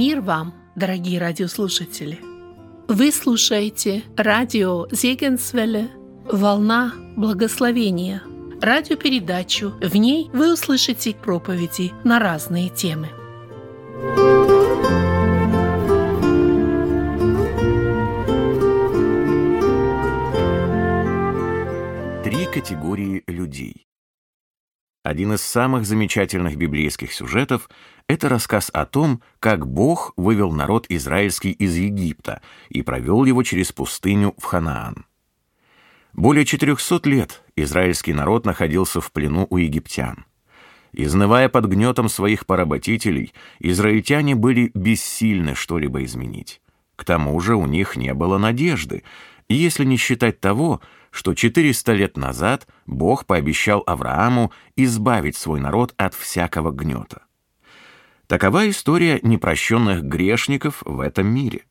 Мир вам, дорогие радиослушатели! Вы слушаете радио Зегенсвелле «Волна благословения», радиопередачу. В ней вы услышите проповеди на разные темы. Три категории людей. Один из самых замечательных библейских сюжетов – это рассказ о том, как Бог вывел народ израильский из Египта и провел его через пустыню в Ханаан. Более 400 лет израильский народ находился в плену у египтян. Изнывая под гнетом своих поработителей, израильтяне были бессильны что-либо изменить. К тому же у них не было надежды, если не считать того, что 400 лет назад Бог пообещал Аврааму избавить свой народ от всякого гнета. Такова история непрощенных грешников в этом мире.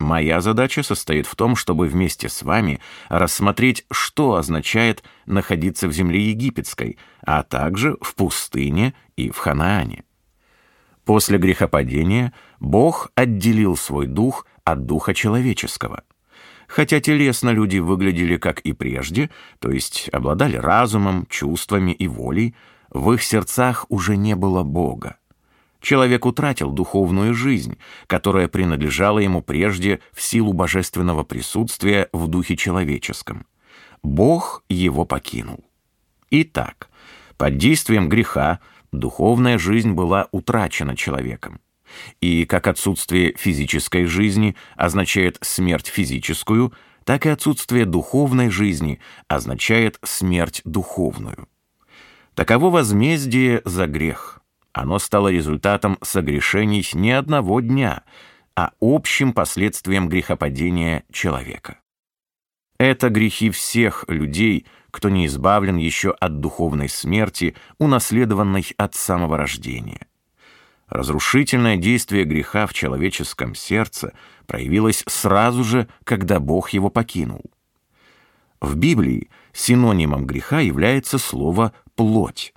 Моя задача состоит в том, чтобы вместе с вами рассмотреть, что означает находиться в земле египетской, а также в пустыне и в Ханаане. После грехопадения Бог отделил свой дух от духа человеческого. Хотя телесно люди выглядели как и прежде, то есть обладали разумом, чувствами и волей, в их сердцах уже не было Бога. Человек утратил духовную жизнь, которая принадлежала ему прежде в силу божественного присутствия в духе человеческом. Бог его покинул. Итак, под действием греха духовная жизнь была утрачена человеком. И как отсутствие физической жизни означает смерть физическую, так и отсутствие духовной жизни означает смерть духовную. Таково возмездие за грех. Оно стало результатом согрешений не одного дня, а общим последствием грехопадения человека. Это грехи всех людей, кто не избавлен еще от духовной смерти, унаследованной от самого рождения. Разрушительное действие греха в человеческом сердце проявилось сразу же, когда Бог его покинул. В Библии синонимом греха является слово «плоть».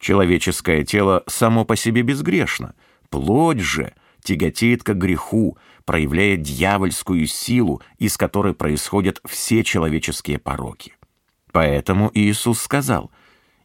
Человеческое тело само по себе безгрешно, плоть же тяготеет к греху, проявляя дьявольскую силу, из которой происходят все человеческие пороки. Поэтому Иисус сказал: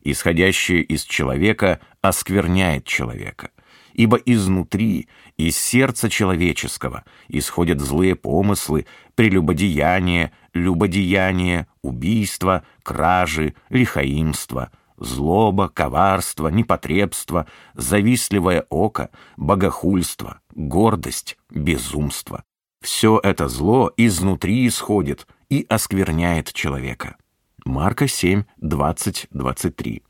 «Исходящее из человека оскверняет человека, ибо изнутри, из сердца человеческого, исходят злые помыслы, прелюбодеяние, любодеяние, убийство, кражи, лихаимство». Злоба, коварство, непотребство, завистливое око, богохульство, гордость, безумство. Все это зло изнутри исходит и оскверняет человека. Марка 7, 20, 23.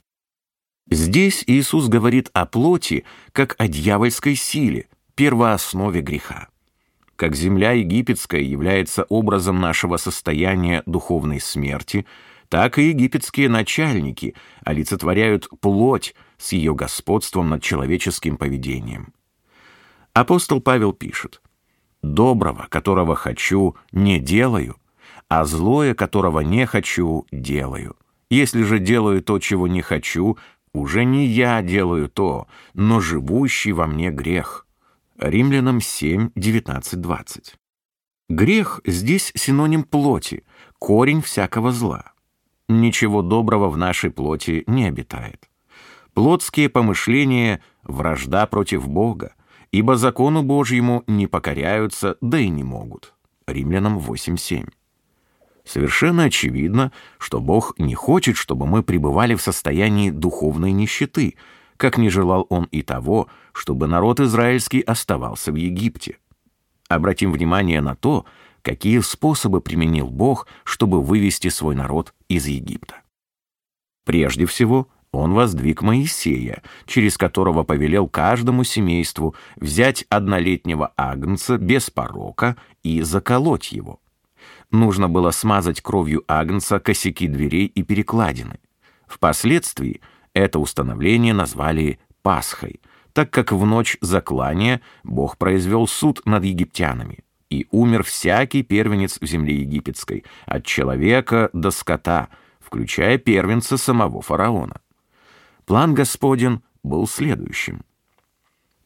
Здесь Иисус говорит о плоти как о дьявольской силе, первооснове греха. Как земля египетская является образом нашего состояния духовной смерти, так и египетские начальники олицетворяют плоть с ее господством над человеческим поведением. Апостол Павел пишет: «Доброго, которого хочу, не делаю, а злое, которого не хочу, делаю. Если же делаю то, чего не хочу, уже не я делаю то, но живущий во мне грех». Римлянам 7, 19, 20. Грех здесь синоним плоти, корень всякого зла. Ничего доброго в нашей плоти не обитает. Плотские помышления — вражда против Бога, ибо закону Божьему не покоряются, да и не могут. Римлянам 8.7. Совершенно очевидно, что Бог не хочет, чтобы мы пребывали в состоянии духовной нищеты, как не желал Он и того, чтобы народ израильский оставался в Египте. Обратим внимание на то, какие способы применил Бог, чтобы вывести свой народ из Египта. Прежде всего, Он воздвиг Моисея, через которого повелел каждому семейству взять однолетнего агнца без порока и заколоть его. Нужно было смазать кровью агнца косяки дверей и перекладины. Впоследствии это установление назвали Пасхой, так как в ночь заклания Бог произвел суд над египтянами. «И умер всякий первенец в земле египетской, от человека до скота, включая первенца самого фараона». План Господень был следующим.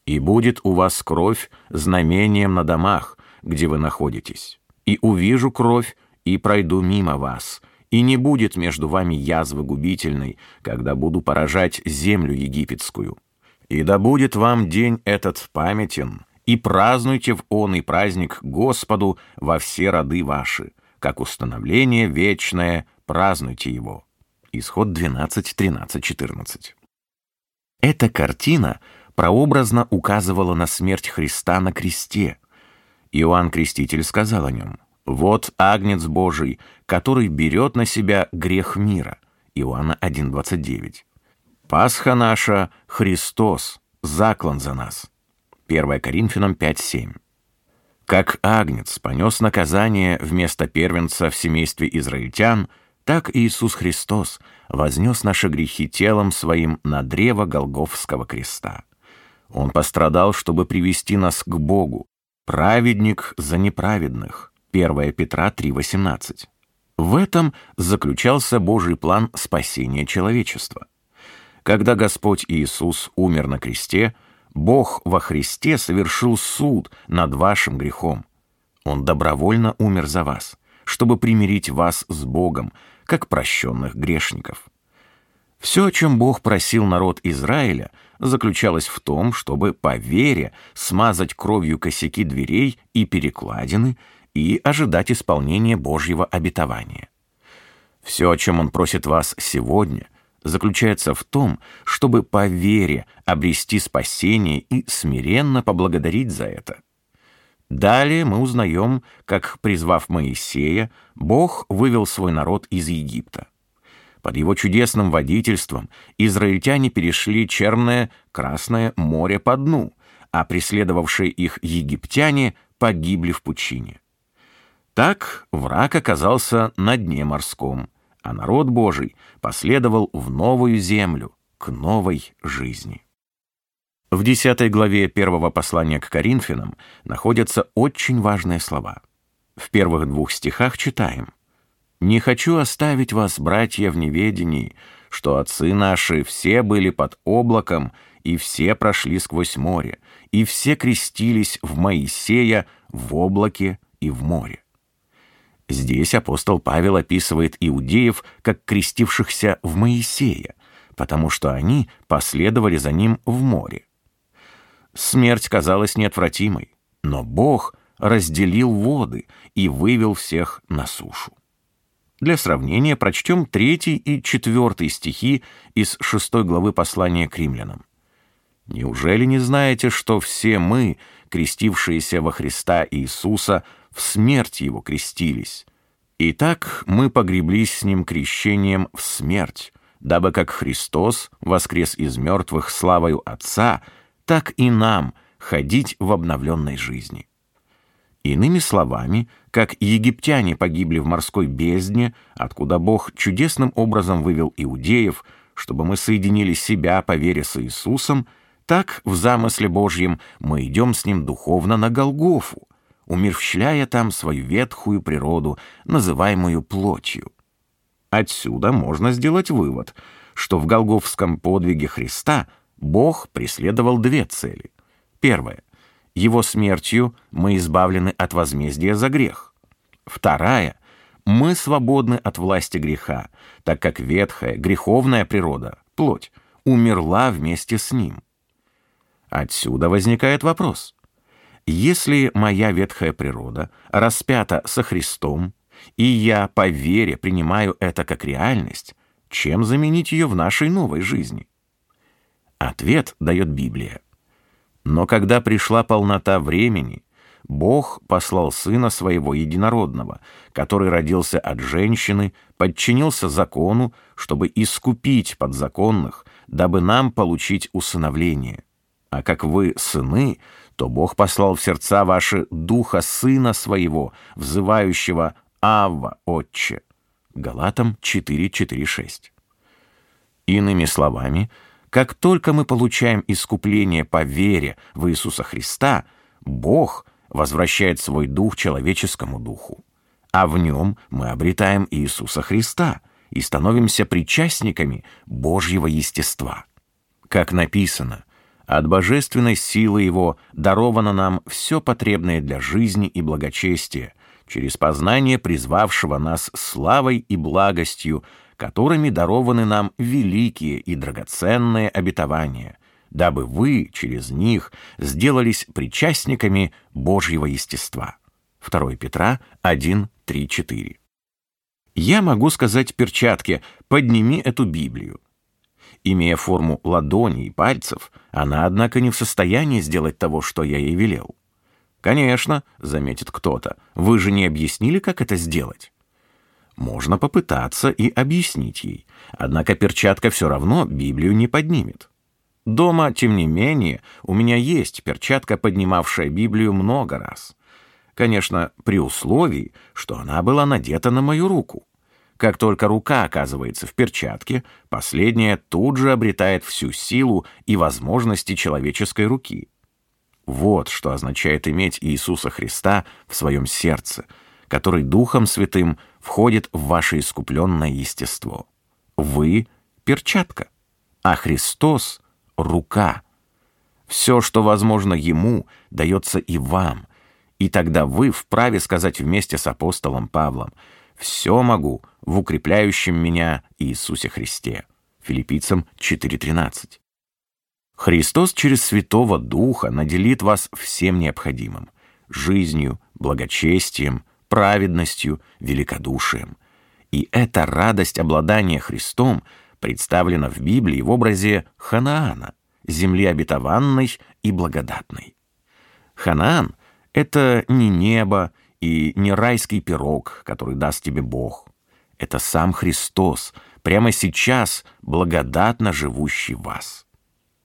и будет у вас кровь знамением на домах, где вы находитесь. И увижу кровь, и пройду мимо вас, и не будет между вами язвы губительной, когда буду поражать землю египетскую. И да будет вам день этот памятен, и празднуйте в он и праздник Господу во все роды ваши, как установление вечное, празднуйте его». Исход 12, 13, 14. Эта картина прообразно указывала на смерть Христа на кресте. Иоанн Креститель сказал о нем: «Вот Агнец Божий, который берет на себя грех мира». Иоанна 1, 29. «Пасха наша — Христос, заклан за нас». 1 Коринфянам 5, 7. Как Агнец понес наказание вместо первенца в семействе израильтян, так Иисус Христос вознес наши грехи телом Своим на древо Голгофского креста. Он пострадал, чтобы привести нас к Богу. «Праведник за неправедных» 1 Петра 3,18. В этом заключался Божий план спасения человечества. Когда Господь Иисус умер на кресте, Бог во Христе совершил суд над вашим грехом. Он добровольно умер за вас, чтобы примирить вас с Богом, как прощенных грешников. Все, о чем Бог просил народ Израиля, заключалось в том, чтобы по вере смазать кровью косяки дверей и перекладины и ожидать исполнения Божьего обетования. Все, о чем Он просит вас сегодня, заключается в том, чтобы по вере обрести спасение и смиренно поблагодарить за это. Далее мы узнаем, как, призвав Моисея, Бог вывел свой народ из Египта. Под его чудесным водительством израильтяне перешли Черное, Красное море по дну, а преследовавшие их египтяне погибли в пучине. Так враг оказался на дне морском, а народ Божий последовал в новую землю, к новой жизни. В 10 главе первого послания к Коринфянам находятся очень важные слова. В первых двух стихах читаем: «Не хочу оставить вас, братья, в неведении, что отцы наши все были под облаком, и все прошли сквозь море, и все крестились в Моисея в облаке и в море». Здесь апостол Павел описывает иудеев как крестившихся в Моисея, потому что они последовали за ним в море. Смерть казалась неотвратимой, но Бог разделил воды и вывел всех на сушу. Для сравнения прочтем 3 и 4 стихи из 6 главы послания к Римлянам. «Неужели не знаете, что все мы, крестившиеся во Христа Иисуса, в смерть Его крестились? Итак, мы погреблись с Ним крещением в смерть, дабы как Христос воскрес из мертвых славою Отца, так и нам ходить в обновленной жизни». Иными словами, как египтяне погибли в морской бездне, откуда Бог чудесным образом вывел иудеев, чтобы мы соединили себя по вере с Иисусом, так в замысле Божьем мы идем с Ним духовно на Голгофу, умерщвляя там свою ветхую природу, называемую плотью. Отсюда можно сделать вывод, что в голгофском подвиге Христа Бог преследовал две цели. Первая: Его смертью мы избавлены от возмездия за грех. Вторая: мы свободны от власти греха, так как ветхая, греховная природа, плоть, умерла вместе с Ним. Отсюда возникает вопрос: если моя ветхая природа распята со Христом, и я по вере принимаю это как реальность, чем заменить ее в нашей новой жизни? Ответ дает Библия. «Но когда пришла полнота времени, Бог послал Сына Своего Единородного, который родился от женщины, подчинился закону, чтобы искупить подзаконных, дабы нам получить усыновление. А как вы сыны, то Бог послал в сердца ваши Духа Сына Своего, взывающего «Авва, Отче». Галатам 4:4-6. Иными словами, как только мы получаем искупление по вере в Иисуса Христа, Бог возвращает свой дух человеческому духу, а в нем мы обретаем Иисуса Христа и становимся причастниками Божьего естества. Как написано: От божественной силы Его даровано нам все потребное для жизни и благочестия, через познание призвавшего нас славой и благостью, которыми дарованы нам великие и драгоценные обетования, дабы вы через них сделались причастниками Божьего естества. 2 Петра 1, 3, 4. Я могу сказать перчатке: подними эту Библию. Имея форму ладони и пальцев, она, однако, не в состоянии сделать того, что я ей велел. «Конечно», — заметит кто-то, — «вы же не объяснили, как это сделать?» Можно попытаться и объяснить ей, однако перчатка все равно Библию не поднимет. Дома, тем не менее, у меня есть перчатка, поднимавшая Библию много раз. Конечно, при условии, что она была надета на мою руку. Как только рука оказывается в перчатке, последняя тут же обретает всю силу и возможности человеческой руки. Вот что означает иметь Иисуса Христа в своем сердце, который Духом Святым входит в ваше искупленное естество. Вы — перчатка, а Христос — рука. Все, что возможно Ему, дается и вам, и тогда вы вправе сказать вместе с апостолом Павлом: «Все могу в укрепляющем меня Иисусе Христе». Филиппийцам 4:13. Христос через Святого Духа наделит вас всем необходимым — жизнью, благочестием, праведностью, великодушием. И эта радость обладания Христом представлена в Библии в образе Ханаана, земли обетованной и благодатной. Ханаан — это не небо, и не райский пирог, который даст тебе Бог. Это сам Христос, прямо сейчас благодатно живущий в вас.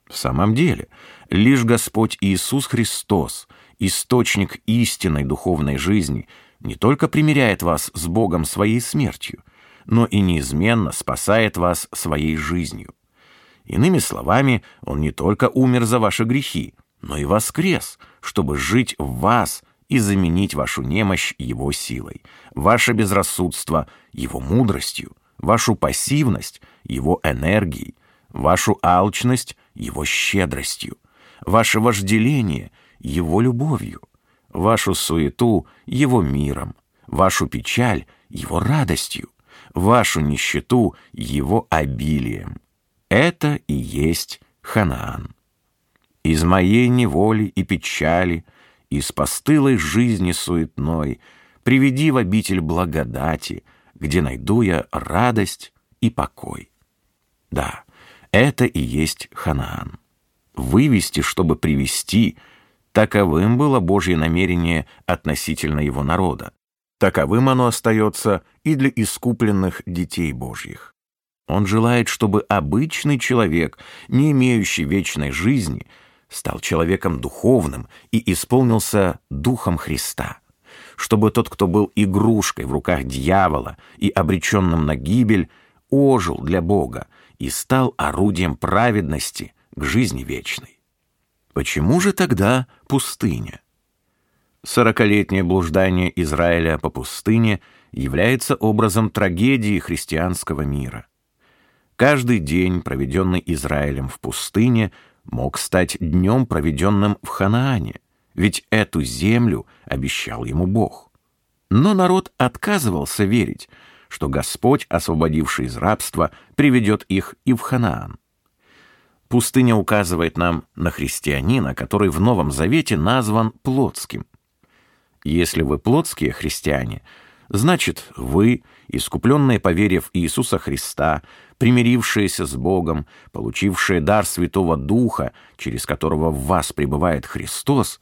В самом деле, лишь Господь Иисус Христос, источник истинной духовной жизни, не только примиряет вас с Богом своей смертью, но и неизменно спасает вас своей жизнью. Иными словами, Он не только умер за ваши грехи, но и воскрес, чтобы жить в вас и заменить вашу немощь Его силой, ваше безрассудство Его мудростью, вашу пассивность Его энергией, вашу алчность Его щедростью, ваше вожделение Его любовью, вашу суету Его миром, вашу печаль Его радостью, вашу нищету Его обилием. Это и есть Ханаан. «Из моей неволи и печали, из постылой жизни суетной приведи в обитель благодати, где найду я радость и покой». Да, это и есть Ханаан. Вывести, чтобы привести, таковым было Божье намерение относительно Его народа. Таковым оно остается и для искупленных детей Божьих. Он желает, чтобы обычный человек, не имеющий вечной жизни, стал человеком духовным и исполнился Духом Христа, чтобы тот, кто был игрушкой в руках дьявола и обреченным на гибель, ожил для Бога и стал орудием праведности к жизни вечной. Почему же тогда пустыня? 40-летнее блуждание Израиля по пустыне является образом трагедии христианского мира. Каждый день, проведенный Израилем в пустыне, мог стать днем, проведенным в Ханаане, ведь эту землю обещал ему Бог. Но народ отказывался верить, что Господь, освободивший из рабства, приведет их и в Ханаан. Пустыня указывает нам на христианина, который в Новом Завете назван плотским. Если вы плотские христиане, значит, вы, искупленные по вере в Иисуса Христа, примирившиеся с Богом, получившие дар Святого Духа, через которого в вас пребывает Христос,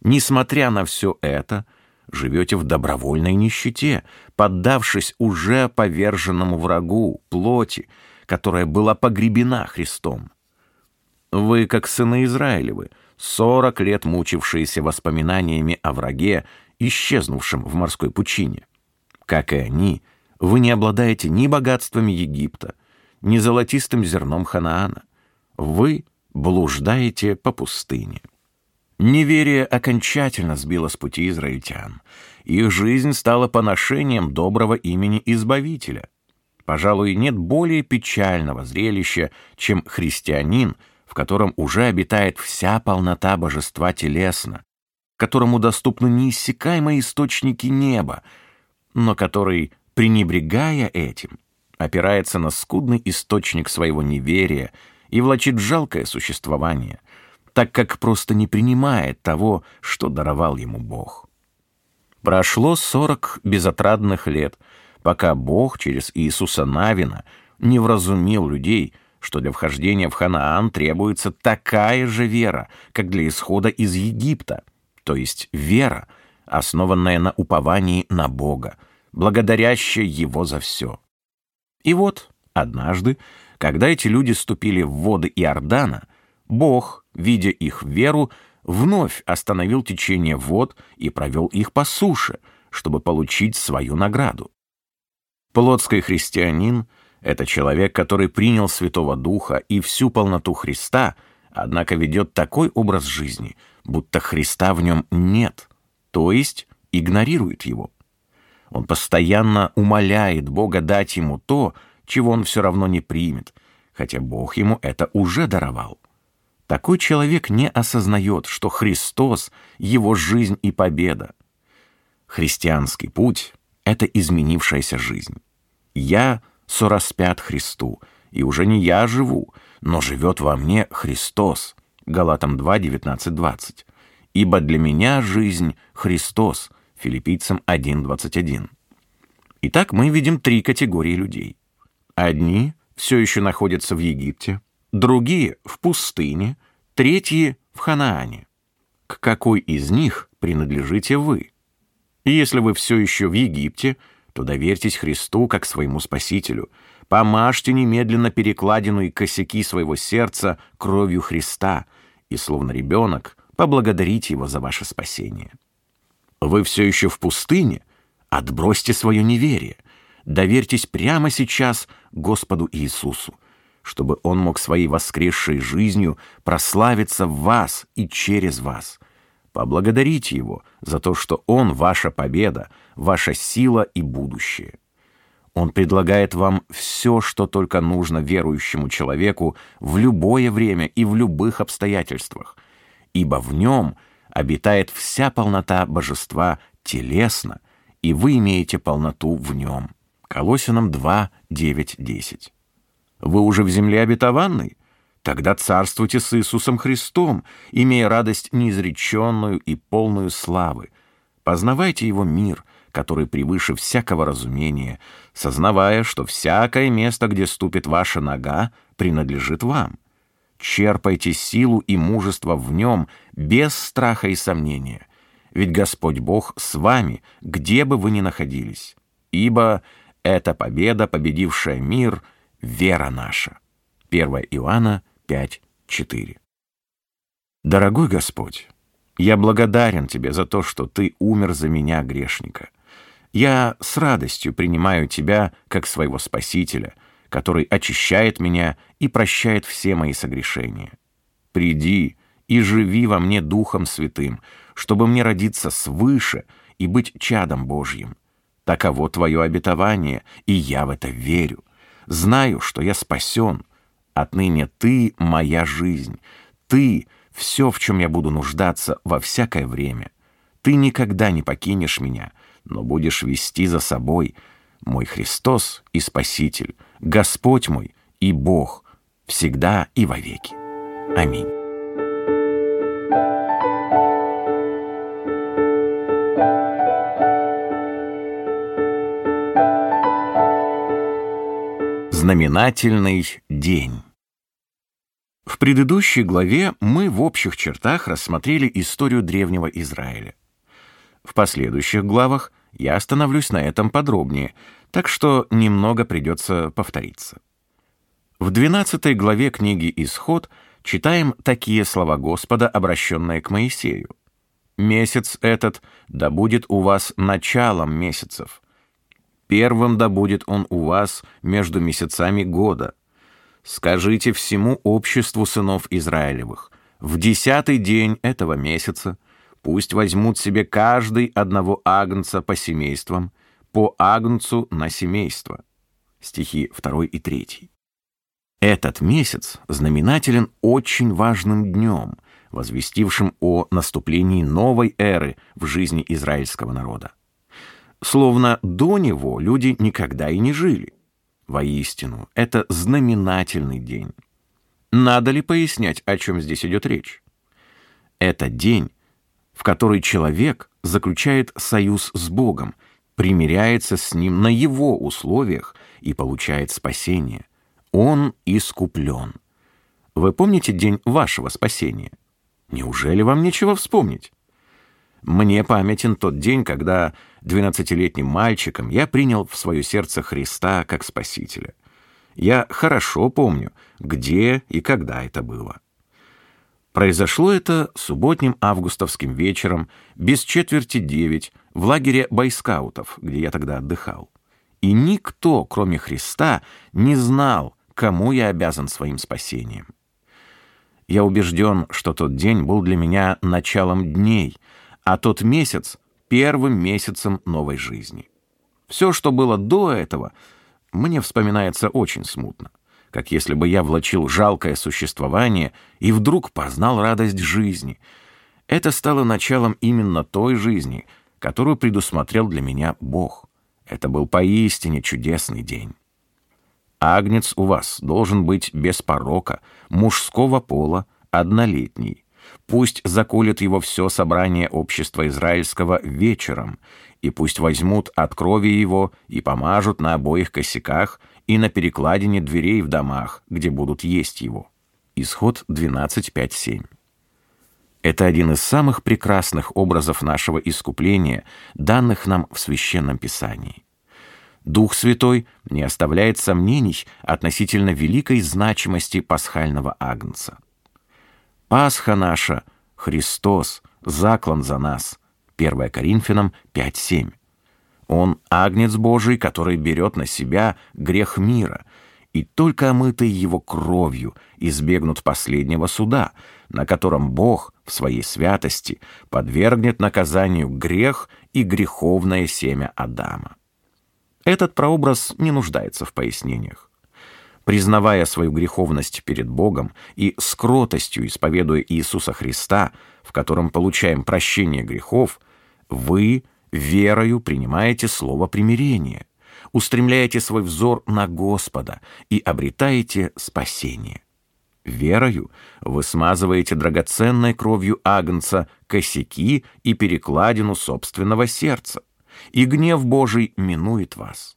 несмотря на все это, живете в добровольной нищете, поддавшись уже поверженному врагу, плоти, которая была погребена Христом. Вы, как сыны Израилевы, 40 лет мучившиеся воспоминаниями о враге, исчезнувшем в морской пучине. Как и они, вы не обладаете ни богатствами Египта, ни золотистым зерном Ханаана. Вы блуждаете по пустыне. Неверие окончательно сбило с пути израильтян. Их жизнь стала поношением доброго имени Избавителя. Пожалуй, нет более печального зрелища, чем христианин, в котором уже обитает вся полнота божества телесно, которому доступны неиссякаемые источники неба, но который, пренебрегая этим, опирается на скудный источник своего неверия и влачит жалкое существование, так как просто не принимает того, что даровал ему Бог. Прошло 40 безотрадных лет, пока Бог через Иисуса Навина не вразумил людей, что для вхождения в Ханаан требуется такая же вера, как для исхода из Египта, то есть вера, основанная на уповании на Бога, благодарящая Его за все. И вот, однажды, когда эти люди ступили в воды Иордана, Бог, видя их веру, вновь остановил течение вод и провел их по суше, чтобы получить свою награду. Плотский христианин — это человек, который принял Святого Духа и всю полноту Христа, однако ведет такой образ жизни, будто Христа в нем нет, то есть игнорирует его. Он постоянно умоляет Бога дать ему то, чего он все равно не примет, хотя Бог ему это уже даровал. Такой человек не осознает, что Христос — его жизнь и победа. Христианский путь — это изменившаяся жизнь. Я сораспят Христу, и уже не я живу, но живет во мне Христос. Галатам 2, 19, 20. Ибо для меня жизнь — Христос. Филиппийцам 1, 21. Итак, мы видим три категории людей. Одни все еще находятся в Египте, другие — в пустыне, третьи — в Ханаане. К какой из них принадлежите вы? И если вы все еще в Египте, то доверьтесь Христу как своему Спасителю. Помажьте немедленно перекладину и косяки своего сердца кровью Христа, и, словно ребенок, поблагодарите Его за ваше спасение. Вы все еще в пустыне? Отбросьте свое неверие. Доверьтесь прямо сейчас Господу Иисусу, чтобы Он мог своей воскресшей жизнью прославиться в вас и через вас. Поблагодарите Его за то, что Он — ваша победа, ваша сила и будущее. Он предлагает вам все, что только нужно верующему человеку в любое время и в любых обстоятельствах, ибо в Нем обитает вся полнота божества телесно, и вы имеете полноту в Нем. Колоссянам 2, 9, 10. Вы уже в земле обетованной? Тогда царствуйте с Иисусом Христом, имея радость неизреченную и полную славы. Познавайте Его мир, который превыше всякого разумения, сознавая, что всякое место, где ступит ваша нога, принадлежит вам. Черпайте силу и мужество в Нем без страха и сомнения, ведь Господь Бог с вами, где бы вы ни находились, ибо эта победа, победившая мир, вера наша. 1 Иоанна 5, 4. Дорогой Господь, я благодарен Тебе за то, что Ты умер за меня, грешника. Я с радостью принимаю Тебя как своего Спасителя, который очищает меня и прощает все мои согрешения. Приди и живи во мне Духом Святым, чтобы мне родиться свыше и быть чадом Божьим. Таково Твое обетование, и я в это верю. Знаю, что я спасен. Отныне Ты — моя жизнь. Ты — все, в чем я буду нуждаться во всякое время. Ты никогда не покинешь меня, но будешь вести за собой. Мой Христос и Спаситель, Господь мой и Бог, всегда и вовеки. Аминь. Знаменательный день. В предыдущей главе мы в общих чертах рассмотрели историю древнего Израиля. В последующих главах я остановлюсь на этом подробнее, так что немного придется повториться. В 12 главе книги «Исход» читаем такие слова Господа, обращенные к Моисею. «Месяц этот да будет у вас началом месяцев. Первым да будет он у вас между месяцами года. Скажите всему обществу сынов Израилевых: в 10-й день этого месяца пусть возьмут себе каждый одного агнца по семействам, по агнцу на семейство». Стихи 2 и 3. Этот месяц знаменателен очень важным днем, возвестившим о наступлении новой эры в жизни израильского народа. Словно до него люди никогда и не жили. Воистину, это знаменательный день. Надо ли пояснять, о чем здесь идет речь? Это день, в который человек заключает союз с Богом, примиряется с Ним на Его условиях и получает спасение. Он искуплен. Вы помните день вашего спасения? Неужели вам нечего вспомнить? Мне памятен тот день, когда 12-летним мальчиком я принял в свое сердце Христа как Спасителя. Я хорошо помню, где и когда это было. Произошло это субботним августовским вечером, 8:45, в лагере бойскаутов, где я тогда отдыхал. И никто, кроме Христа, не знал, кому я обязан своим спасением. Я убежден, что тот день был для меня началом дней, а тот месяц — первым месяцем новой жизни. Все, что было до этого, мне вспоминается очень смутно, как если бы я влачил жалкое существование и вдруг познал радость жизни. Это стало началом именно той жизни, которую предусмотрел для меня Бог. Это был поистине чудесный день. Агнец у вас должен быть без порока, мужского пола, однолетний. Пусть заколет его все собрание общества израильского вечером, и пусть возьмут от крови его и помажут на обоих косяках и на перекладине дверей в домах, где будут есть его». Исход 12:5-7. Это один из самых прекрасных образов нашего искупления, данных нам в Священном Писании. Дух Святой не оставляет сомнений относительно великой значимости пасхального агнца. «Пасха наша, Христос, заклан за нас» 1 Коринфянам 5:7. Он — агнец Божий, который берет на себя грех мира, и только омытые его кровью избегнут последнего суда, на котором Бог в своей святости подвергнет наказанию грех и греховное семя Адама. Этот прообраз не нуждается в пояснениях. Признавая свою греховность перед Богом и с кротостью исповедуя Иисуса Христа, в котором получаем прощение грехов, вы верою принимаете слово примирения, устремляете свой взор на Господа и обретаете спасение. Верою вы смазываете драгоценной кровью агнца косяки и перекладину собственного сердца, и гнев Божий минует вас.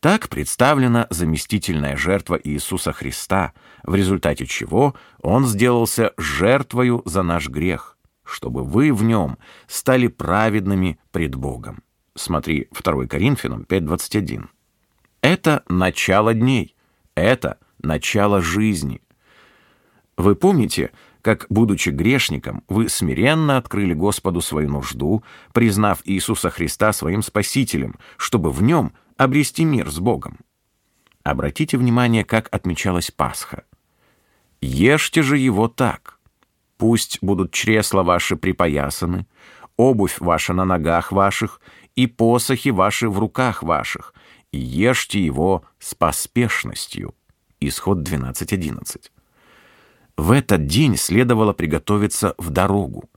Так представлена заместительная жертва Иисуса Христа, в результате чего Он сделался жертвою за наш грех, чтобы вы в Нем стали праведными пред Богом. Смотри 2 Коринфянам 5:21. Это начало дней, это начало жизни. Вы помните, как, будучи грешником, вы смиренно открыли Господу свою нужду, признав Иисуса Христа своим Спасителем, чтобы в Нем обрести мир с Богом. Обратите внимание, как отмечалась Пасха. «Ешьте же его так. Пусть будут чресла ваши припоясаны, обувь ваша на ногах ваших и посохи ваши в руках ваших, и ешьте его с поспешностью». Исход 12:11. В этот день следовало приготовиться в дорогу,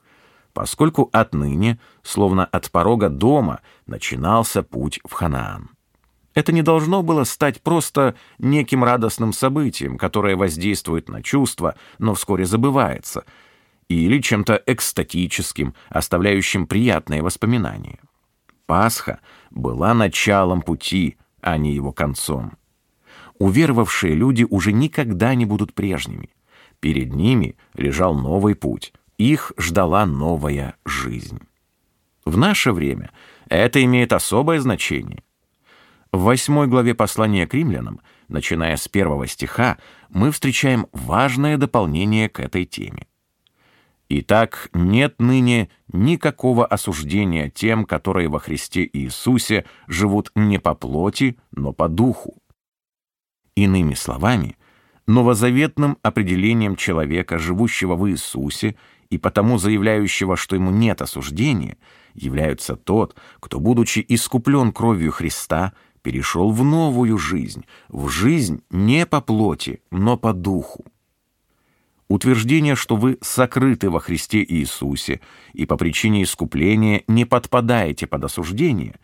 поскольку отныне, словно от порога дома, начинался путь в Ханаан. Это не должно было стать просто неким радостным событием, которое воздействует на чувства, но вскоре забывается, или чем-то экстатическим, оставляющим приятные воспоминания. Пасха была началом пути, а не его концом. Уверовавшие люди уже никогда не будут прежними. Перед ними лежал новый путь, их ждала новая жизнь. В наше время это имеет особое значение. В 8 главе послания к римлянам, начиная с 1 стиха, мы встречаем важное дополнение к этой теме. «Итак, нет ныне никакого осуждения тем, которые во Христе Иисусе живут не по плоти, но по духу». Иными словами, новозаветным определением человека, живущего в Иисусе, и потому заявляющего, что ему нет осуждения, является тот, кто, будучи искуплен кровью Христа, перешел в новую жизнь, в жизнь не по плоти, но по духу. Утверждение, что вы сокрыты во Христе Иисусе и по причине искупления не подпадаете под осуждение,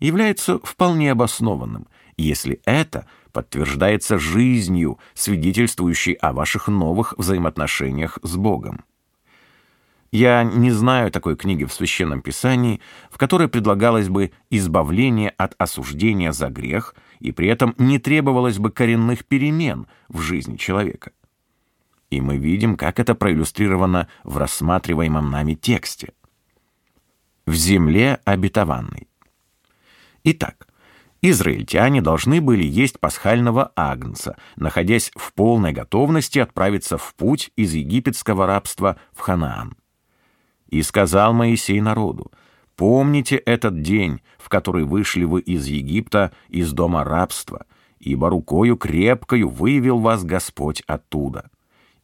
является вполне обоснованным, если это подтверждается жизнью, свидетельствующей о ваших новых взаимоотношениях с Богом. Я не знаю такой книги в Священном Писании, в которой предлагалось бы избавление от осуждения за грех и при этом не требовалось бы коренных перемен в жизни человека. И мы видим, как это проиллюстрировано в рассматриваемом нами тексте. В земле обетованной. Итак, израильтяне должны были есть пасхального агнца, находясь в полной готовности отправиться в путь из египетского рабства в Ханаан. «И сказал Моисей народу: помните этот день, в который вышли вы из Египта, из дома рабства, ибо рукою крепкою вывел вас Господь оттуда.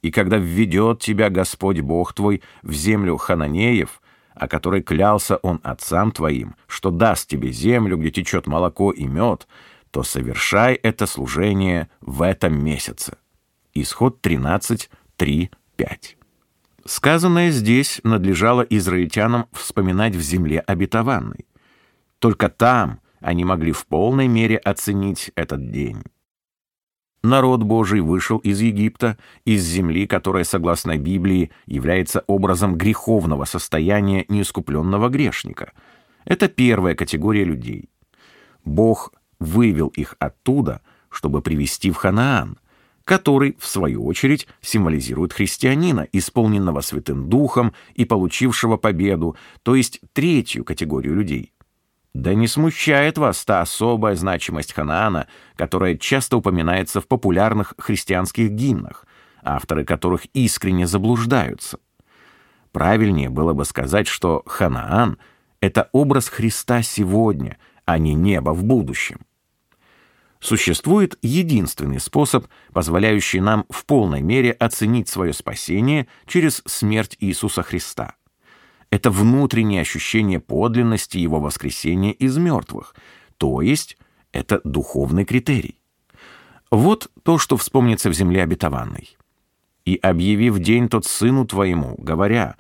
И когда введет тебя Господь Бог твой в землю хананеев, о которой клялся Он отцам твоим, что даст тебе землю, где течет молоко и мед, то совершай это служение в этом месяце». Исход 13, 3, 5. Сказанное здесь надлежало израильтянам вспоминать в земле обетованной. Только там они могли в полной мере оценить этот день. Народ Божий вышел из Египта, из земли, которая, согласно Библии, является образом греховного состояния неискупленного грешника. Это первая категория людей. Бог вывел их оттуда, чтобы привести в Ханаан, который, в свою очередь, символизирует христианина, исполненного Святым Духом и получившего победу, то есть третью категорию людей. Да не смущает вас та особая значимость Ханаана, которая часто упоминается в популярных христианских гимнах, авторы которых искренне заблуждаются. Правильнее было бы сказать, что Ханаан — это образ Христа сегодня, а не небо в будущем. Существует единственный способ, позволяющий нам в полной мере оценить свое спасение через смерть Иисуса Христа. Это внутреннее ощущение подлинности Его воскресения из мертвых, то есть это духовный критерий. Вот то, что вспомнится в земле обетованной. «И объявив день тот сыну твоему, говоря: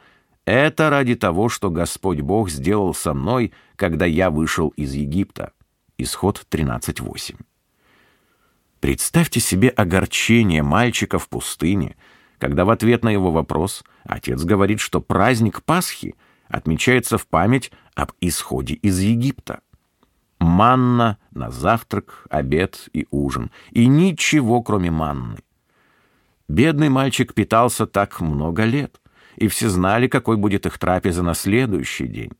это ради того, что Господь Бог сделал со мной, когда я вышел из Египта». Исход 13:8. Представьте себе огорчение мальчика в пустыне, когда в ответ на его вопрос отец говорит, что праздник Пасхи отмечается в память об исходе из Египта. Манна на завтрак, обед и ужин, и ничего, кроме манны. Бедный мальчик питался так много лет, и все знали, какой будет их трапеза на следующий день.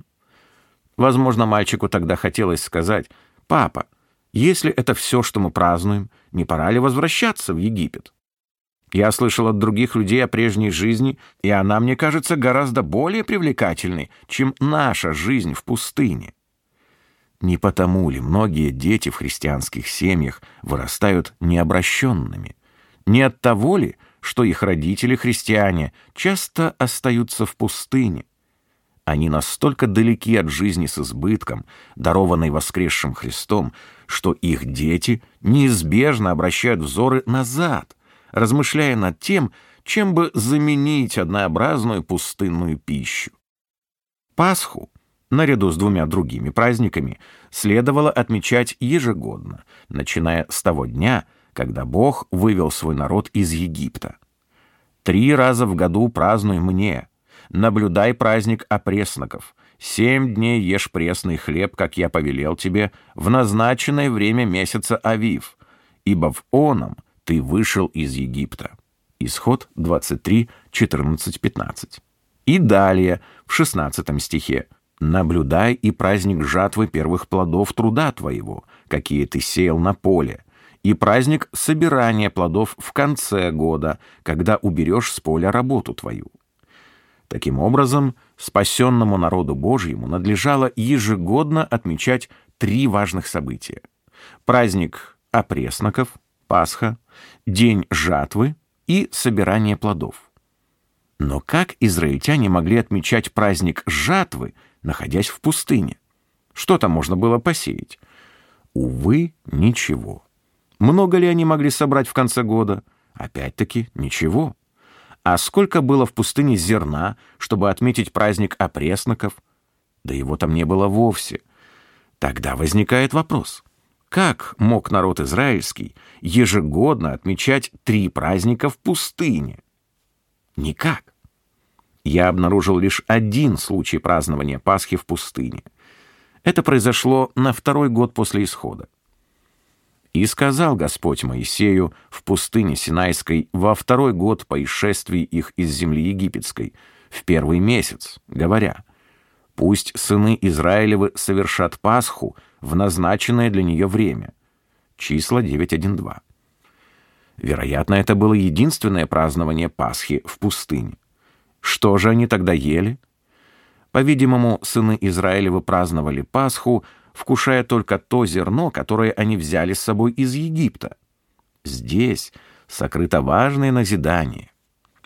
Возможно, мальчику тогда хотелось сказать: «Папа, если это все, что мы празднуем, не пора ли возвращаться в Египет? Я слышал от других людей о прежней жизни, и она мне кажется гораздо более привлекательной, чем наша жизнь в пустыне». Не потому ли многие дети в христианских семьях вырастают необращенными? Не от того ли, что их родители-христиане часто остаются в пустыне? Они настолько далеки от жизни с избытком, дарованной воскресшим Христом, что их дети неизбежно обращают взоры назад, размышляя над тем, чем бы заменить однообразную пустынную пищу. Пасху, наряду с двумя другими праздниками, следовало отмечать ежегодно, начиная с того дня, когда Бог вывел свой народ из Египта. 3 раза в году празднуй мне, наблюдай праздник опресноков, 7 дней ешь пресный хлеб, как я повелел тебе, в назначенное время месяца Авив, ибо в оном ты вышел из Египта. Исход 23, 14, 15. И далее, в 16 стихе: «Наблюдай и праздник жатвы первых плодов труда твоего, какие ты сеял на поле, и праздник собирания плодов в конце года, когда уберешь с поля работу твою». Таким образом, спасенному народу Божьему надлежало ежегодно отмечать 3 важных события: праздник опресноков, Пасха, день жатвы и собирание плодов. Но как израильтяне могли отмечать праздник жатвы, находясь в пустыне? Что там можно было посеять? Увы, ничего. Много ли они могли собрать в конце года? Опять-таки ничего. А сколько было в пустыне зерна, чтобы отметить праздник опресноков? Да его там не было вовсе. Тогда возникает вопрос, как мог народ израильский ежегодно отмечать 3 праздника в пустыне? Никак. Я обнаружил лишь 1 случай празднования Пасхи в пустыне. Это произошло на 2-й год после исхода. «И сказал Господь Моисею в пустыне Синайской во 2-й год по исшествии их из земли египетской, в 1-й месяц, говоря, «Пусть сыны Израилевы совершат Пасху в назначенное для нее время». Числа 9.1.2. Вероятно, это было единственное празднование Пасхи в пустыне. Что же они тогда ели? По-видимому, сыны Израилевы праздновали Пасху, вкушая только то зерно, которое они взяли с собой из Египта. Здесь сокрыто важное назидание.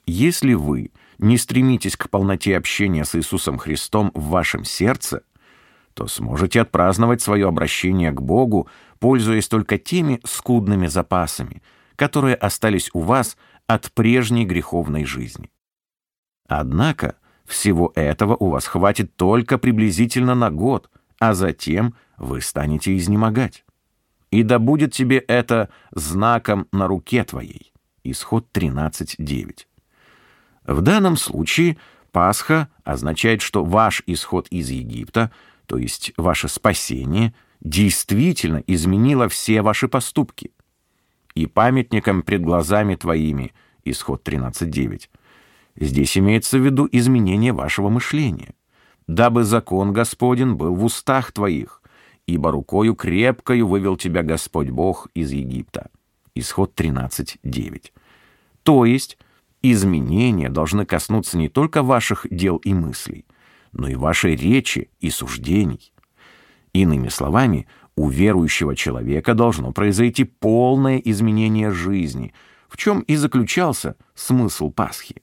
Если вы не стремитесь к полноте общения с Иисусом Христом в вашем сердце, то сможете отпраздновать свое обращение к Богу, пользуясь только теми скудными запасами, которые остались у вас от прежней греховной жизни. Однако всего этого у вас хватит только приблизительно на год, а затем вы станете изнемогать. И да будет тебе это знаком на руке твоей. Исход 13.9. В данном случае Пасха означает, что ваш исход из Египта, то есть ваше спасение, действительно изменило все ваши поступки. И памятником пред глазами твоими, исход 13.9, здесь имеется в виду изменение вашего мышления. «Дабы закон Господень был в устах твоих, ибо рукою крепкою вывел тебя Господь Бог из Египта». Исход 13.9. То есть изменения должны коснуться не только ваших дел и мыслей, но и вашей речи и суждений. Иными словами, у верующего человека должно произойти полное изменение жизни, в чем и заключался смысл Пасхи.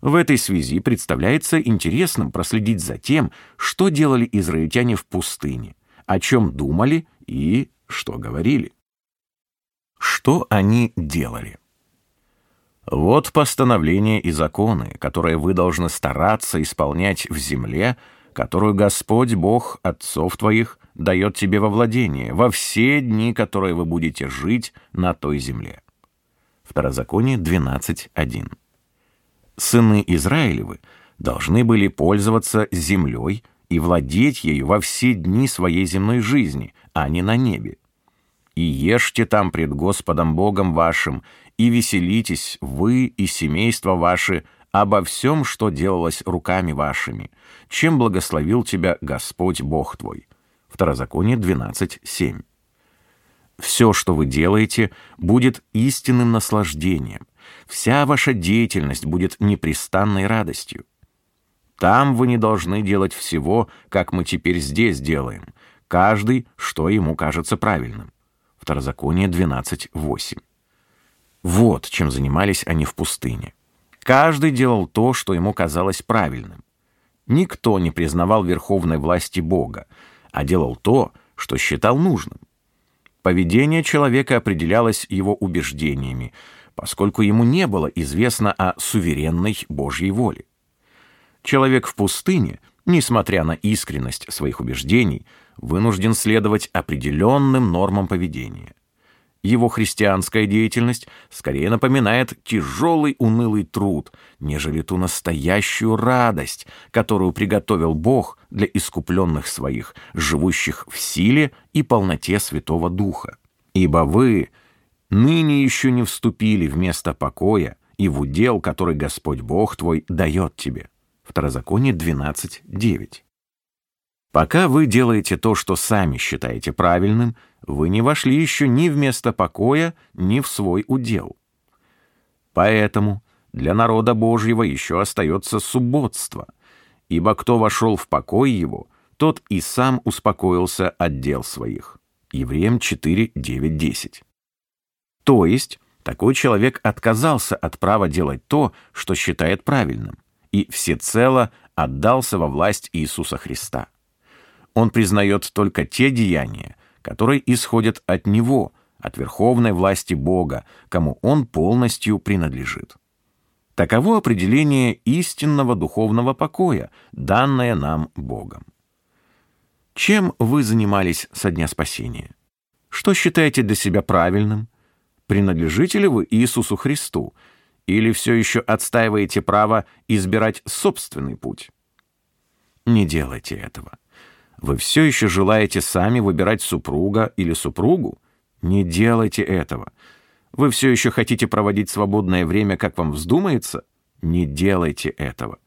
В этой связи представляется интересным проследить за тем, что делали израильтяне в пустыне, о чем думали и что говорили. Что они делали? «Вот постановления и законы, которые вы должны стараться исполнять в земле, которую Господь Бог отцов твоих дает тебе во владение, во все дни, которые вы будете жить на той земле». Второзаконие 12.1. Сыны Израилевы должны были пользоваться землей и владеть ею во все дни своей земной жизни, а не на небе. «И ешьте там пред Господом Богом вашим, и веселитесь вы и семейство ваши обо всем, что делалось руками вашими, чем благословил тебя Господь Бог твой». Второзаконие 12.7. «Все, что вы делаете, будет истинным наслаждением. Вся ваша деятельность будет непрестанной радостью. Там вы не должны делать всего, как мы теперь здесь делаем, каждый, что ему кажется правильным». Второзаконие 12.8. Вот чем занимались они в пустыне. Каждый делал то, что ему казалось правильным. Никто не признавал верховной власти Бога, а делал то, что считал нужным. Поведение человека определялось его убеждениями, поскольку ему не было известно о суверенной Божьей воле. Человек в пустыне, несмотря на искренность своих убеждений, вынужден следовать определенным нормам поведения. Его христианская деятельность скорее напоминает тяжелый унылый труд, нежели ту настоящую радость, которую приготовил Бог для искупленных своих, живущих в силе и полноте Святого Духа. «Ибо вы ныне еще не вступили в место покоя и в удел, который Господь Бог твой дает тебе». Второзаконие 12.9. Пока вы делаете то, что сами считаете правильным, вы не вошли еще ни в место покоя, ни в свой удел. Поэтому для народа Божьего еще остается субботство, ибо кто вошел в покой его, тот и сам успокоился от дел своих. Евреям 4.9.10. То есть, такой человек отказался от права делать то, что считает правильным, и всецело отдался во власть Иисуса Христа. Он признает только те деяния, которые исходят от Него, от верховной власти Бога, кому Он полностью принадлежит. Таково определение истинного духовного покоя, данное нам Богом. Чем вы занимались со дня спасения? Что считаете для себя правильным? Принадлежите ли вы Иисусу Христу? Или все еще отстаиваете право избирать собственный путь? Не делайте этого. Вы все еще желаете сами выбирать супруга или супругу? Не делайте этого. Вы все еще хотите проводить свободное время, как вам вздумается? Не делайте этого.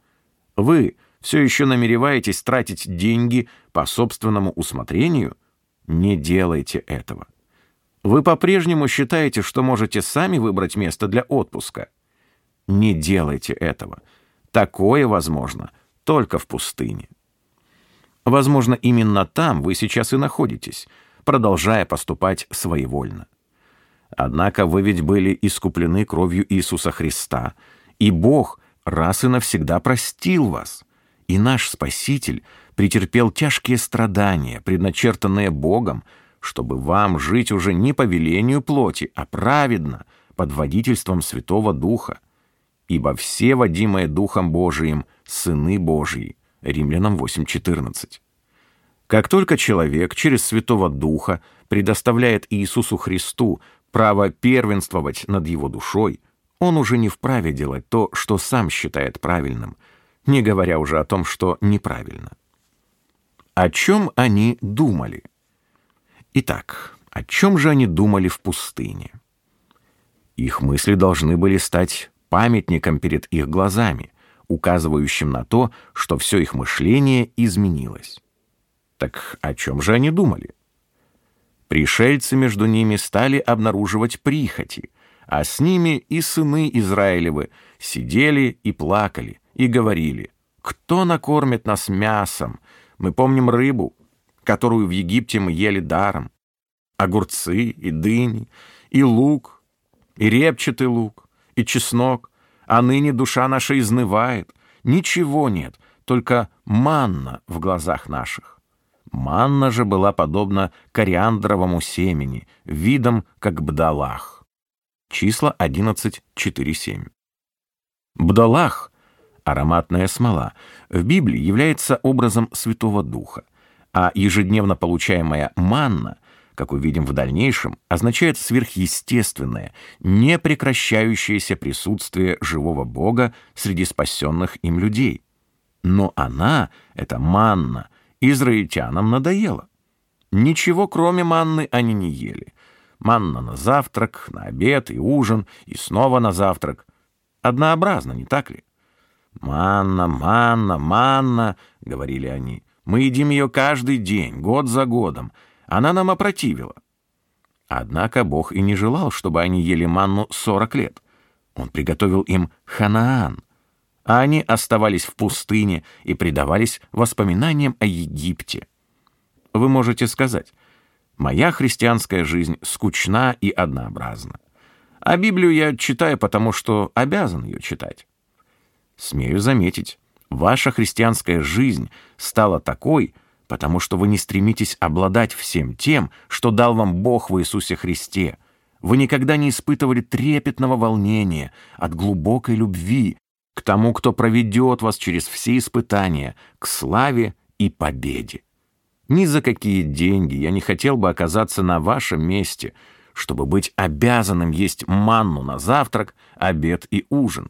Вы все еще намереваетесь тратить деньги по собственному усмотрению? Не делайте этого. Вы по-прежнему считаете, что можете сами выбрать место для отпуска? Не делайте этого. Такое возможно только в пустыне. Возможно, именно там вы сейчас и находитесь, продолжая поступать своевольно. Однако вы ведь были искуплены кровью Иисуса Христа, и Бог раз и навсегда простил вас, и наш Спаситель претерпел тяжкие страдания, предначертанные Богом, чтобы вам жить уже не по велению плоти, а праведно, под водительством Святого Духа, ибо все, водимые Духом Божиим, сыны Божьи. Римлянам 8:14. Как только человек через Святого Духа предоставляет Иисусу Христу право первенствовать над его душой, он уже не вправе делать то, что сам считает правильным, не говоря уже о том, что неправильно. О чем они думали? Итак, о чем же они думали в пустыне? Их мысли должны были стать памятником перед их глазами, указывающим на то, что все их мышление изменилось. Так о чем же они думали? Пришельцы между ними стали обнаруживать прихоти, а с ними и сыны Израилевы сидели и плакали, и говорили: «Кто накормит нас мясом? Мы помним рыбу, которую в Египте мы ели даром, огурцы и дыни, и лук, и репчатый лук, и чеснок, а ныне душа наша изнывает, ничего нет, только манна в глазах наших». Манна же была подобна кориандровому семени, видом как бдалах. Числа 11:4-7. Бдалах, ароматная смола, в Библии является образом Святого Духа, а ежедневно получаемая манна, как увидим в дальнейшем, означает сверхъестественное, непрекращающееся присутствие живого Бога среди спасенных им людей. Но она, эта манна, израильтянам надоела. Ничего кроме манны они не ели. Манна на завтрак, на обед и ужин, и снова на завтрак. Однообразно, не так ли? «Манна, манна, манна», — говорили они, — «мы едим ее каждый день, год за годом. Она нам опротивила». Однако Бог и не желал, чтобы они ели манну 40 лет. Он приготовил им Ханаан, а они оставались в пустыне и предавались воспоминаниям о Египте. Вы можете сказать: «Моя христианская жизнь скучна и однообразна, а Библию я читаю, потому что обязан ее читать». Смею заметить, ваша христианская жизнь стала такой, потому что вы не стремитесь обладать всем тем, что дал вам Бог в Иисусе Христе. Вы никогда не испытывали трепетного волнения от глубокой любви к тому, кто проведет вас через все испытания, к славе и победе. Ни за какие деньги я не хотел бы оказаться на вашем месте, чтобы быть обязанным есть манну на завтрак, обед и ужин.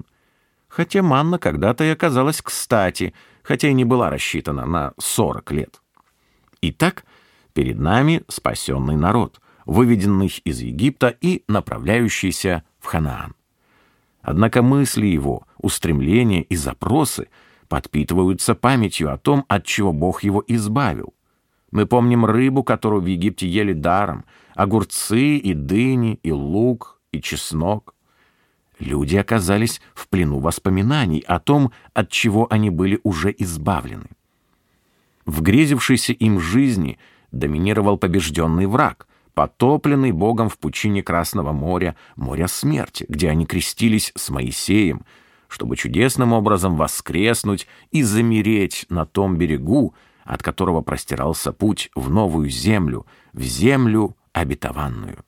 Хотя манна когда-то и оказалась кстати, хотя и не была рассчитана на 40 лет. Итак, перед нами спасенный народ, выведенный из Египта и направляющийся в Ханаан. Однако мысли его, устремления и запросы подпитываются памятью о том, от чего Бог его избавил. Мы помним рыбу, которую в Египте ели даром, огурцы и дыни, и лук, и чеснок. Люди оказались в плену воспоминаний о том, от чего они были уже избавлены. В грезившейся им жизни доминировал побежденный враг, потопленный Богом в пучине Красного моря, моря смерти, где они крестились с Моисеем, чтобы чудесным образом воскреснуть и замереть на том берегу, от которого простирался путь в новую землю, в землю обетованную.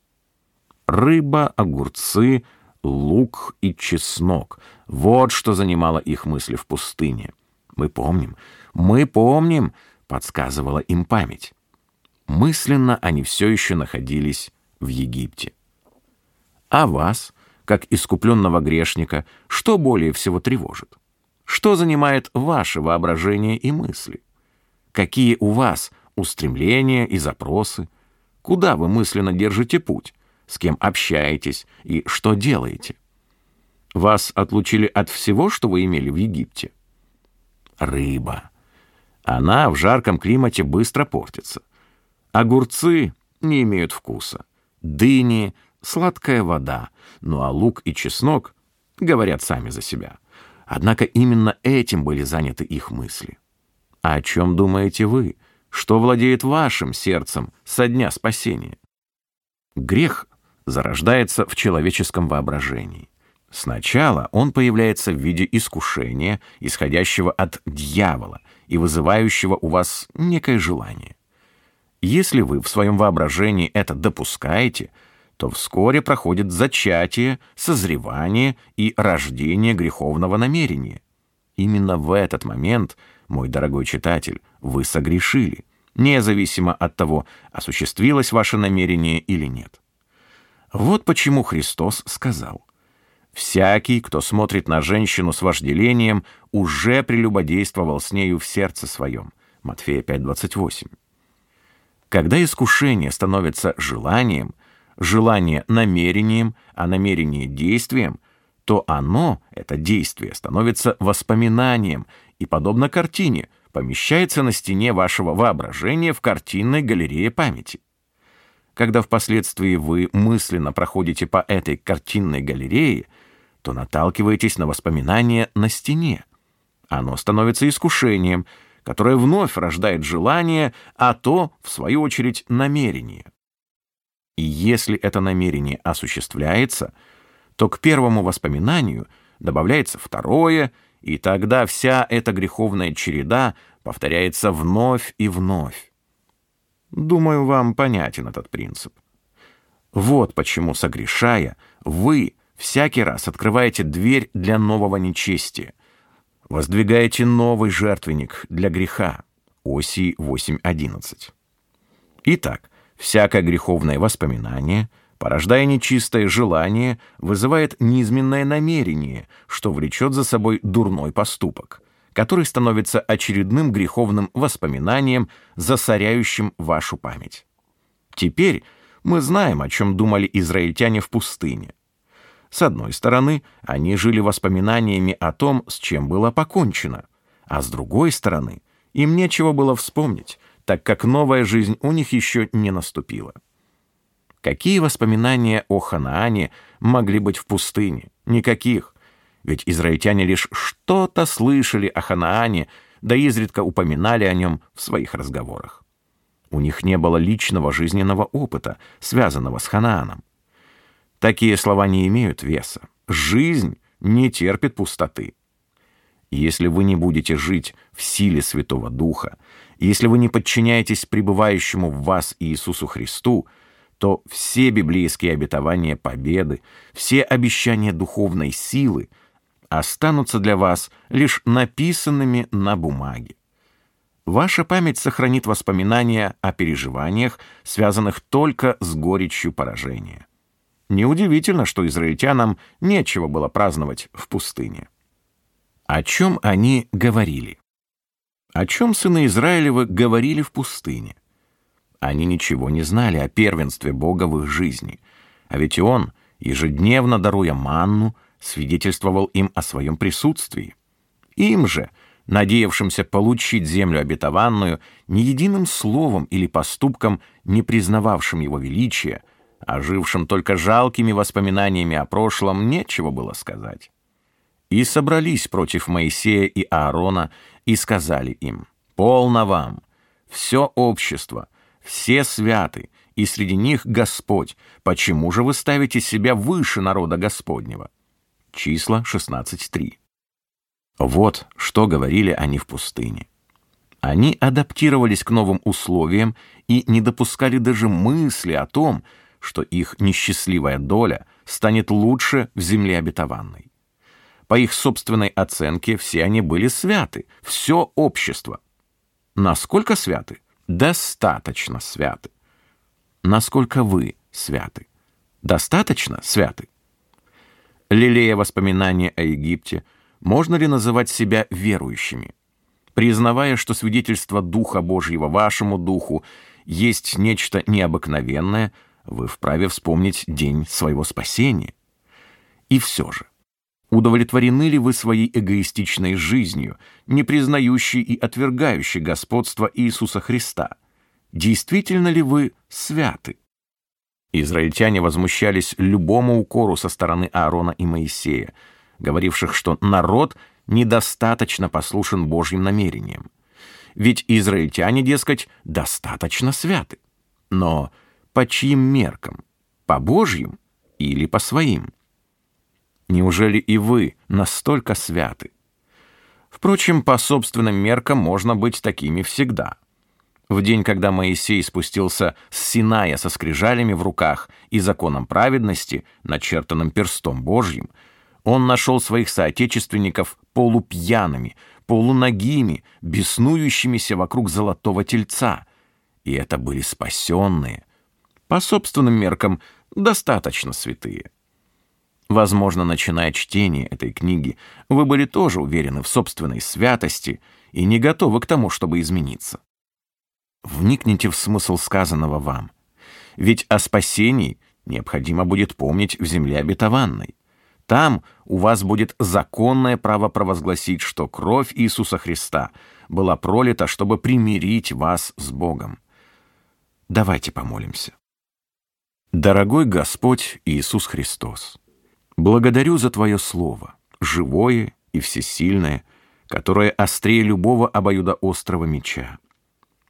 Рыба, огурцы, лук и чеснок — вот что занимало их мысли в пустыне. Мы помним», — подсказывала им память. Мысленно они все еще находились в Египте. А вас, как искупленного грешника, что более всего тревожит? Что занимает ваше воображение и мысли? Какие у вас устремления и запросы? Куда вы мысленно держите путь? С кем общаетесь и что делаете? Вас отлучили от всего, что вы имели в Египте? Рыба. Она в жарком климате быстро портится. Огурцы не имеют вкуса. Дыни, сладкая вода. Ну а лук и чеснок говорят сами за себя. Однако именно этим были заняты их мысли. А о чем думаете вы? Что владеет вашим сердцем со дня спасения? Грех зарождается в человеческом воображении. Сначала он появляется в виде искушения, исходящего от дьявола и вызывающего у вас некое желание. Если вы в своем воображении это допускаете, то вскоре проходит зачатие, созревание и рождение греховного намерения. Именно в этот момент, мой дорогой читатель, вы согрешили, независимо от того, осуществилось ваше намерение или нет. Вот почему Христос сказал: «Всякий, кто смотрит на женщину с вожделением, уже прелюбодействовал с нею в сердце своем». Матфея 5:28. Когда искушение становится желанием, желание — намерением, а намерение — действием, то оно, это действие, становится воспоминанием и, подобно картине, помещается на стене вашего воображения в картинной галерее памяти. Когда впоследствии вы мысленно проходите по этой картинной галерее, то наталкиваетесь на воспоминание на стене. Оно становится искушением, которое вновь рождает желание, а то, в свою очередь, намерение. И если это намерение осуществляется, то к первому воспоминанию добавляется второе, и тогда вся эта греховная череда повторяется вновь и вновь. Думаю, вам понятен этот принцип. Вот почему, согрешая, вы всякий раз открываете дверь для нового нечестия, воздвигаете новый жертвенник для греха. Осий 8:11. Итак, всякое греховное воспоминание, порождая нечистое желание, вызывает низменное намерение, что влечет за собой дурной поступок, который становится очередным греховным воспоминанием, засоряющим вашу память. Теперь мы знаем, о чем думали израильтяне в пустыне. С одной стороны, они жили воспоминаниями о том, с чем было покончено, а с другой стороны, им нечего было вспомнить, так как новая жизнь у них еще не наступила. Какие воспоминания о Ханаане могли быть в пустыне? Никаких. Ведь израильтяне лишь что-то слышали о Ханаане, да изредка упоминали о нем в своих разговорах. У них не было личного жизненного опыта, связанного с Ханааном. Такие слова не имеют веса. Жизнь не терпит пустоты. Если вы не будете жить в силе Святого Духа, если вы не подчиняетесь пребывающему в вас Иисусу Христу, то все библейские обетования победы, все обещания духовной силы останутся для вас лишь написанными на бумаге. Ваша память сохранит воспоминания о переживаниях, связанных только с горечью поражения. Неудивительно, что израильтянам нечего было праздновать в пустыне. О чем они говорили? О чем сыны Израилевы говорили в пустыне? Они ничего не знали о первенстве Бога в их жизни, а ведь Он, ежедневно даруя манну, свидетельствовал им о своем присутствии. Им же, надеявшимся получить землю обетованную, ни единым словом или поступком не признававшим Его величия, а жившим только жалкими воспоминаниями о прошлом, нечего было сказать. «И собрались против Моисея и Аарона, и сказали им: „Полно вам! Все общество, все святы, и среди них Господь. Почему же вы ставите себя выше народа Господнего?“» Числа 16:3. Вот что говорили они в пустыне. Они адаптировались к новым условиям и не допускали даже мысли о том, что их несчастливая доля станет лучше в земле обетованной. По их собственной оценке, все они были святы, все общество. Насколько святы? Достаточно святы. Насколько вы святы? Достаточно святы? Лелея воспоминания о Египте, можно ли называть себя верующими? Признавая, что свидетельство Духа Божьего вашему Духу есть нечто необыкновенное, вы вправе вспомнить день своего спасения. И все же, удовлетворены ли вы своей эгоистичной жизнью, не признающей и отвергающей господство Иисуса Христа? Действительно ли вы святы? Израильтяне возмущались любому укору со стороны Аарона и Моисея, говоривших, что народ недостаточно послушен Божьим намерениям. Ведь израильтяне, дескать, достаточно святы. Но по чьим меркам? По Божьим или по своим? Неужели и вы настолько святы? Впрочем, по собственным меркам можно быть такими всегда. В день, когда Моисей спустился с Синая со скрижалями в руках и законом праведности, начертанным перстом Божьим, он нашел своих соотечественников полупьяными, полуногими, беснующимися вокруг золотого тельца. И это были спасенные. По собственным меркам, достаточно святые. Возможно, начиная чтение этой книги, вы были тоже уверены в собственной святости и не готовы к тому, чтобы измениться. Вникните в смысл сказанного вам. Ведь о спасении необходимо будет помнить в земле обетованной. Там у вас будет законное право провозгласить, что кровь Иисуса Христа была пролита, чтобы примирить вас с Богом. Давайте помолимся. Дорогой Господь Иисус Христос, благодарю за Твое Слово, живое и всесильное, которое острее любого обоюдоострого меча.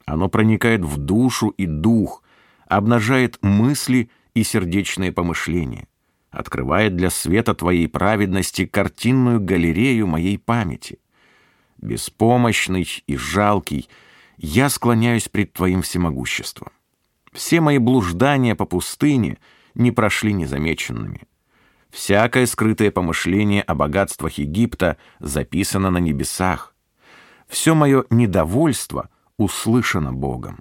Оно проникает в душу и дух, обнажает мысли и сердечные помышления, открывает для света Твоей праведности картинную галерею моей памяти. Беспомощный и жалкий, я склоняюсь пред Твоим всемогуществом. Все мои блуждания по пустыне не прошли незамеченными. Всякое скрытое помышление о богатствах Египта записано на небесах. Все мое недовольство услышано Богом.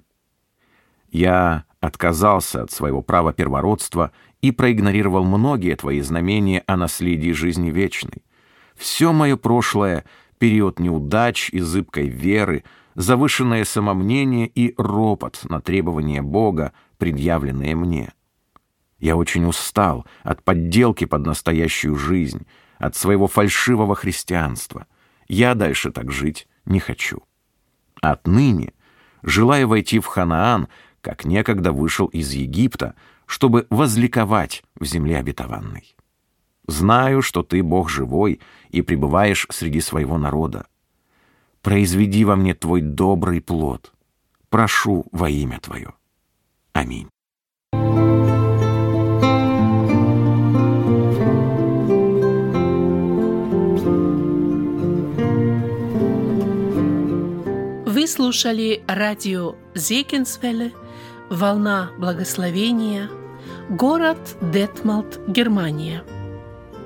Я отказался от своего права первородства и проигнорировал многие Твои знамения о наследии жизни вечной. Все мое прошлое — период неудач и зыбкой веры, завышенное самомнение и ропот на требования Бога, предъявленные мне. Я очень устал от подделки под настоящую жизнь, от своего фальшивого христианства. Я дальше так жить не хочу. Отныне, желая войти в Ханаан, как некогда вышел из Египта, чтобы возликовать в земле обетованной. Знаю, что Ты, Бог живой, и пребываешь среди своего народа. Произведи во мне Твой добрый плод. Прошу во имя Твое. Аминь. Вы слушали радио Зегенсвелле, «Волна благословения», город Детмольд, Германия.